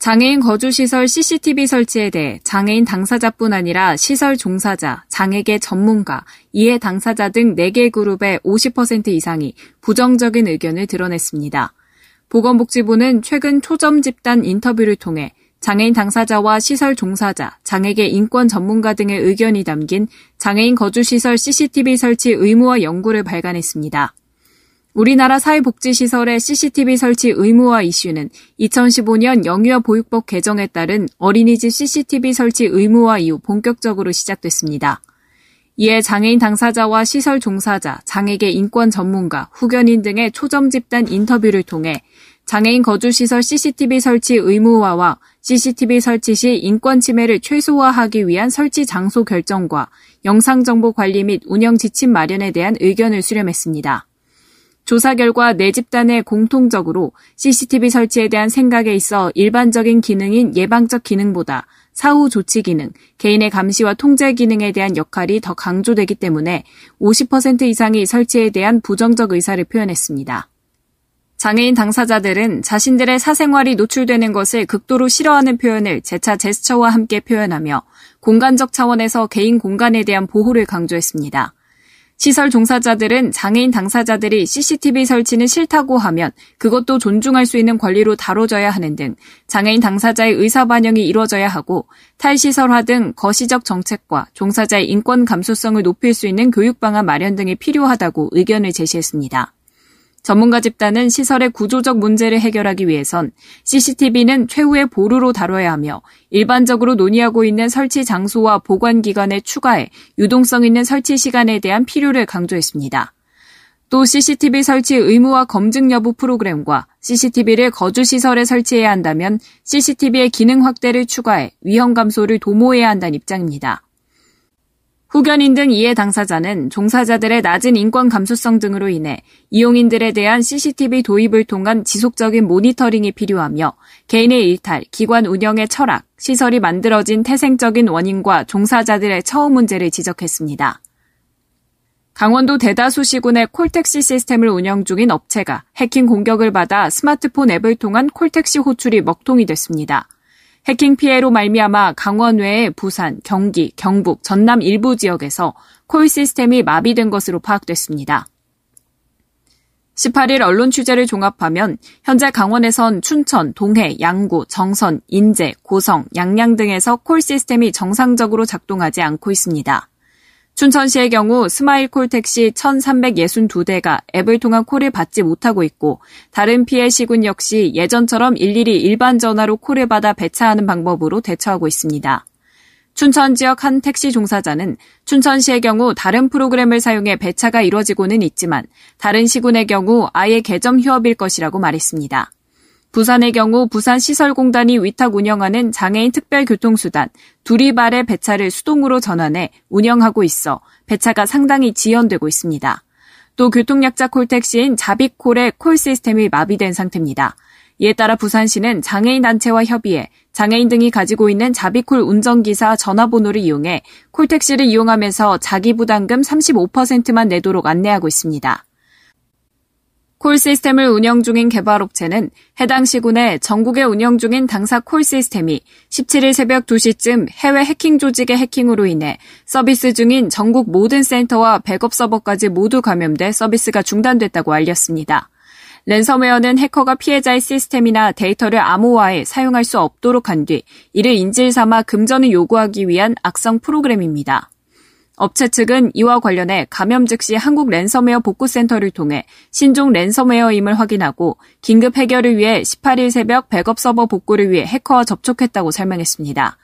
장애인 거주시설 CCTV 설치에 대해 장애인 당사자뿐 아니라 시설 종사자, 장애계 전문가, 이해 당사자 등 4개 그룹의 50% 이상이 부정적인 의견을 드러냈습니다. 보건복지부는 최근 초점 집단 인터뷰를 통해 장애인 당사자와 시설 종사자, 장애계 인권 전문가 등의 의견이 담긴 장애인 거주시설 CCTV 설치 의무화 연구를 발간했습니다. 우리나라 사회복지시설의 CCTV 설치 의무화 이슈는 2015년 영유아보육법 개정에 따른 어린이집 CCTV 설치 의무화 이후 본격적으로 시작됐습니다. 이에 장애인 당사자와 시설 종사자, 장애계 인권 전문가, 후견인 등의 초점 집단 인터뷰를 통해 장애인 거주시설 CCTV 설치 의무화와 CCTV 설치 시 인권 침해를 최소화하기 위한 설치 장소 결정과 영상정보 관리 및 운영 지침 마련에 대한 의견을 수렴했습니다. 조사 결과 4집단의 공통적으로 CCTV 설치에 대한 생각에 있어 일반적인 기능인 예방적 기능보다 사후 조치 기능, 개인의 감시와 통제 기능에 대한 역할이 더 강조되기 때문에 50% 이상이 설치에 대한 부정적 의사를 표현했습니다. 장애인 당사자들은 자신들의 사생활이 노출되는 것을 극도로 싫어하는 표현을 재차 제스처와 함께 표현하며 공간적 차원에서 개인 공간에 대한 보호를 강조했습니다. 시설 종사자들은 장애인 당사자들이 CCTV 설치는 싫다고 하면 그것도 존중할 수 있는 권리로 다뤄져야 하는 등 장애인 당사자의 의사 반영이 이루어져야 하고 탈시설화 등 거시적 정책과 종사자의 인권 감수성을 높일 수 있는 교육 방안 마련 등이 필요하다고 의견을 제시했습니다. 전문가 집단은 시설의 구조적 문제를 해결하기 위해선 CCTV는 최후의 보루로 다뤄야 하며 일반적으로 논의하고 있는 설치 장소와 보관 기간에 추가해 유동성 있는 설치 시간에 대한 필요를 강조했습니다. 또 CCTV 설치 의무와 검증 여부 프로그램과 CCTV를 거주시설에 설치해야 한다면 CCTV의 기능 확대를 추가해 위험 감소를 도모해야 한다는 입장입니다. 후견인 등 이해 당사자는 종사자들의 낮은 인권 감수성 등으로 인해 이용인들에 대한 CCTV 도입을 통한 지속적인 모니터링이 필요하며 개인의 일탈, 기관 운영의 철학, 시설이 만들어진 태생적인 원인과 종사자들의 처우 문제를 지적했습니다. 강원도 대다수 시군의 콜택시 시스템을 운영 중인 업체가 해킹 공격을 받아 스마트폰 앱을 통한 콜택시 호출이 먹통이 됐습니다. 해킹 피해로 말미암아 강원 외에 부산, 경기, 경북, 전남 일부 지역에서 콜 시스템이 마비된 것으로 파악됐습니다. 18일 언론 취재를 종합하면 현재 강원에선 춘천, 동해, 양구, 정선, 인제, 고성, 양양 등에서 콜 시스템이 정상적으로 작동하지 않고 있습니다. 춘천시의 경우 스마일콜 택시 1,362대가 앱을 통한 콜을 받지 못하고 있고 다른 피해 시군 역시 예전처럼 일일이 일반 전화로 콜을 받아 배차하는 방법으로 대처하고 있습니다. 춘천 지역 한 택시 종사자는 춘천시의 경우 다른 프로그램을 사용해 배차가 이루어지고는 있지만 다른 시군의 경우 아예 개점 휴업일 것이라고 말했습니다. 부산의 경우 부산시설공단이 위탁 운영하는 장애인 특별교통수단 두리발의 배차를 수동으로 전환해 운영하고 있어 배차가 상당히 지연되고 있습니다. 또 교통약자 콜택시인 자비콜의 콜 시스템이 마비된 상태입니다. 이에 따라 부산시는 장애인 단체와 협의해 장애인 등이 가지고 있는 자비콜 운전기사 전화번호를 이용해 콜택시를 이용하면서 자기 부담금 35%만 내도록 안내하고 있습니다. 콜 시스템을 운영 중인 개발업체는 해당 시군에 전국에 운영 중인 당사 콜 시스템이 17일 새벽 2시쯤 해외 해킹 조직의 해킹으로 인해 서비스 중인 전국 모든 센터와 백업 서버까지 모두 감염돼 서비스가 중단됐다고 알렸습니다. 랜섬웨어는 해커가 피해자의 시스템이나 데이터를 암호화해 사용할 수 없도록 한 뒤 이를 인질 삼아 금전을 요구하기 위한 악성 프로그램입니다. 업체 측은 이와 관련해 감염 즉시 한국 랜섬웨어 복구센터를 통해 신종 랜섬웨어임을 확인하고 긴급 해결을 위해 18일 새벽 백업 서버 복구를 위해 해커와 접촉했다고 설명했습니다.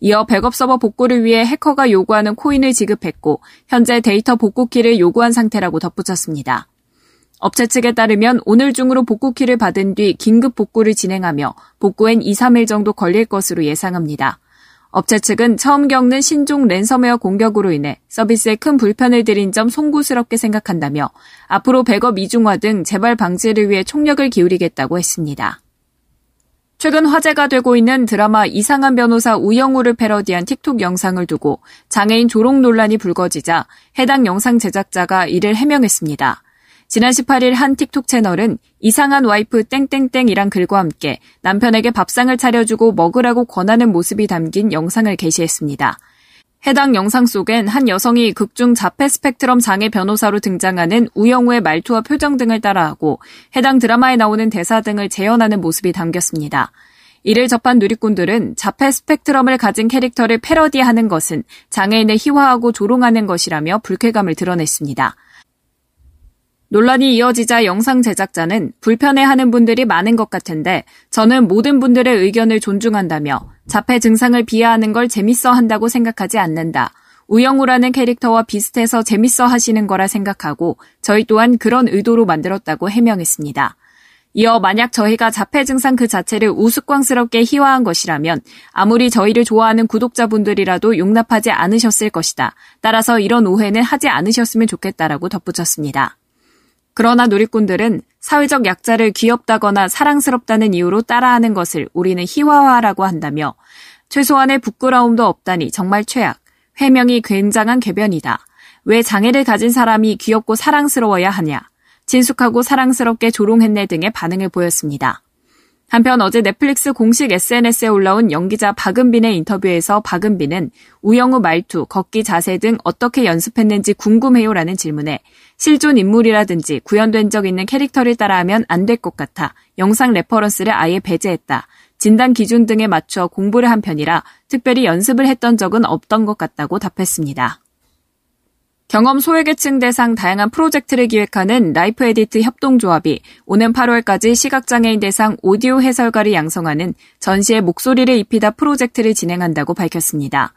이어 백업 서버 복구를 위해 해커가 요구하는 코인을 지급했고 현재 데이터 복구키를 요구한 상태라고 덧붙였습니다. 업체 측에 따르면 오늘 중으로 복구키를 받은 뒤 긴급 복구를 진행하며 복구엔 2-3일 정도 걸릴 것으로 예상합니다. 업체 측은 처음 겪는 신종 랜섬웨어 공격으로 인해 서비스에 큰 불편을 드린 점 송구스럽게 생각한다며 앞으로 백업 이중화 등 재발 방지를 위해 총력을 기울이겠다고 했습니다. 최근 화제가 되고 있는 드라마 이상한 변호사 우영우를 패러디한 틱톡 영상을 두고 장애인 조롱 논란이 불거지자 해당 영상 제작자가 이를 해명했습니다. 지난 18일 한 틱톡 채널은 이상한 와이프 땡땡땡이란 글과 함께 남편에게 밥상을 차려주고 먹으라고 권하는 모습이 담긴 영상을 게시했습니다. 해당 영상 속엔 한 여성이 극중 자폐 스펙트럼 장애 변호사로 등장하는 우영우의 말투와 표정 등을 따라하고 해당 드라마에 나오는 대사 등을 재현하는 모습이 담겼습니다. 이를 접한 누리꾼들은 자폐 스펙트럼을 가진 캐릭터를 패러디하는 것은 장애인을 희화하고 조롱하는 것이라며 불쾌감을 드러냈습니다. 논란이 이어지자 영상 제작자는 불편해하는 분들이 많은 것 같은데 저는 모든 분들의 의견을 존중한다며 자폐 증상을 비하하는 걸 재밌어 한다고 생각하지 않는다. 우영우라는 캐릭터와 비슷해서 재밌어 하시는 거라 생각하고 저희 또한 그런 의도로 만들었다고 해명했습니다. 이어 만약 저희가 자폐 증상 그 자체를 우스꽝스럽게 희화한 것이라면 아무리 저희를 좋아하는 구독자분들이라도 용납하지 않으셨을 것이다. 따라서 이런 오해는 하지 않으셨으면 좋겠다라고 덧붙였습니다. 그러나 누리꾼들은 사회적 약자를 귀엽다거나 사랑스럽다는 이유로 따라하는 것을 우리는 희화화라고 한다며 최소한의 부끄러움도 없다니 정말 최악. 해명이 굉장한 궤변이다. 왜 장애를 가진 사람이 귀엽고 사랑스러워야 하냐. 친숙하고 사랑스럽게 조롱했네 등의 반응을 보였습니다. 한편 어제 넷플릭스 공식 SNS에 올라온 연기자 박은빈의 인터뷰에서 박은빈은 우영우 말투, 걷기 자세 등 어떻게 연습했는지 궁금해요라는 질문에 실존 인물이라든지 구현된 적 있는 캐릭터를 따라하면 안 될 것 같아 영상 레퍼런스를 아예 배제했다. 진단 기준 등에 맞춰 공부를 한 편이라 특별히 연습을 했던 적은 없던 것 같다고 답했습니다. 경험 소외계층 대상 다양한 프로젝트를 기획하는 라이프 에디트 협동조합이 오는 8월까지 시각장애인 대상 오디오 해설가를 양성하는 전시의 목소리를 입히다 프로젝트를 진행한다고 밝혔습니다.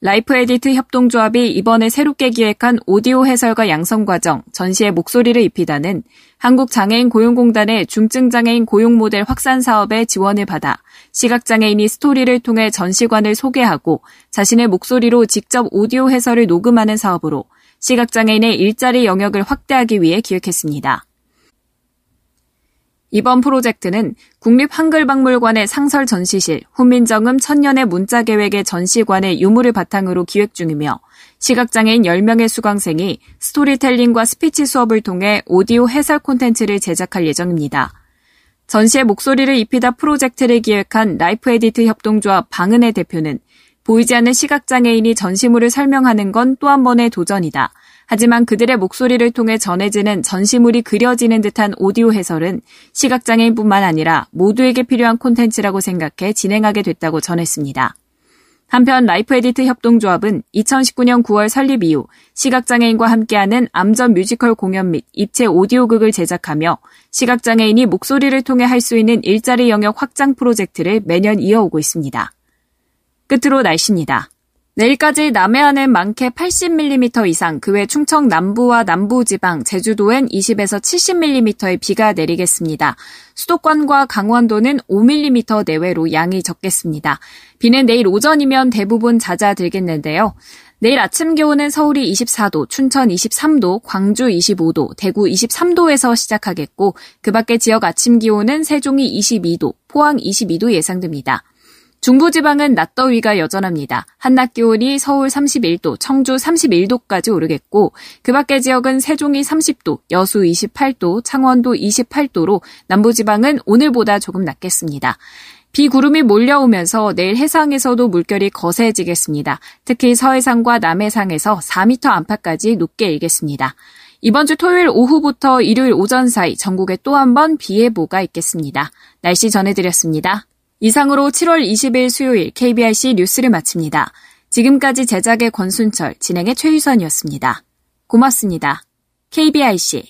라이프 에디트 협동조합이 이번에 새롭게 기획한 오디오 해설가 양성 과정 전시의 목소리를 입히다는 한국장애인 고용공단의 중증장애인 고용모델 확산 사업에 지원을 받아 시각장애인이 스토리를 통해 전시관을 소개하고 자신의 목소리로 직접 오디오 해설을 녹음하는 사업으로 시각장애인의 일자리 영역을 확대하기 위해 기획했습니다. 이번 프로젝트는 국립한글박물관의 상설 전시실, 훈민정음 천년의 문자계획의 전시관의 유물을 바탕으로 기획 중이며 시각장애인 10명의 수강생이 스토리텔링과 스피치 수업을 통해 오디오 해설 콘텐츠를 제작할 예정입니다. 전시의 목소리를 입히다 프로젝트를 기획한 라이프 에디트 협동조합 방은혜 대표는 보이지 않는 시각장애인이 전시물을 설명하는 건 또 한 번의 도전이다. 하지만 그들의 목소리를 통해 전해지는 전시물이 그려지는 듯한 오디오 해설은 시각장애인뿐만 아니라 모두에게 필요한 콘텐츠라고 생각해 진행하게 됐다고 전했습니다. 한편 라이프 에디트 협동조합은 2019년 9월 설립 이후 시각장애인과 함께하는 암전 뮤지컬 공연 및 입체 오디오극을 제작하며 시각장애인이 목소리를 통해 할 수 있는 일자리 영역 확장 프로젝트를 매년 이어오고 있습니다. 끝으로 날씨입니다. 내일까지 남해안은 많게 80mm 이상, 그 외 충청 남부와 남부지방, 제주도엔 20에서 70mm의 비가 내리겠습니다. 수도권과 강원도는 5mm 내외로 양이 적겠습니다. 비는 내일 오전이면 대부분 잦아들겠는데요. 내일 아침 기온은 서울이 24도, 춘천 23도, 광주 25도, 대구 23도에서 시작하겠고 그 밖의 지역 아침 기온은 세종이 22도, 포항 22도 예상됩니다. 중부지방은 낮더위가 여전합니다. 한낮 기온이 서울 31도, 청주 31도까지 오르겠고 그 밖의 지역은 세종이 30도, 여수 28도, 창원도 28도로 남부지방은 오늘보다 조금 낮겠습니다. 비구름이 몰려오면서 내일 해상에서도 물결이 거세지겠습니다. 특히 서해상과 남해상에서 4m 안팎까지 높게 일겠습니다. 이번 주 토요일 오후부터 일요일 오전 사이 전국에 또 한 번 비 예보가 있겠습니다. 날씨 전해드렸습니다. 이상으로 7월 20일 수요일 KBRC 뉴스를 마칩니다. 지금까지 제작의 권순철, 진행의 최유선이었습니다. 고맙습니다. KBRC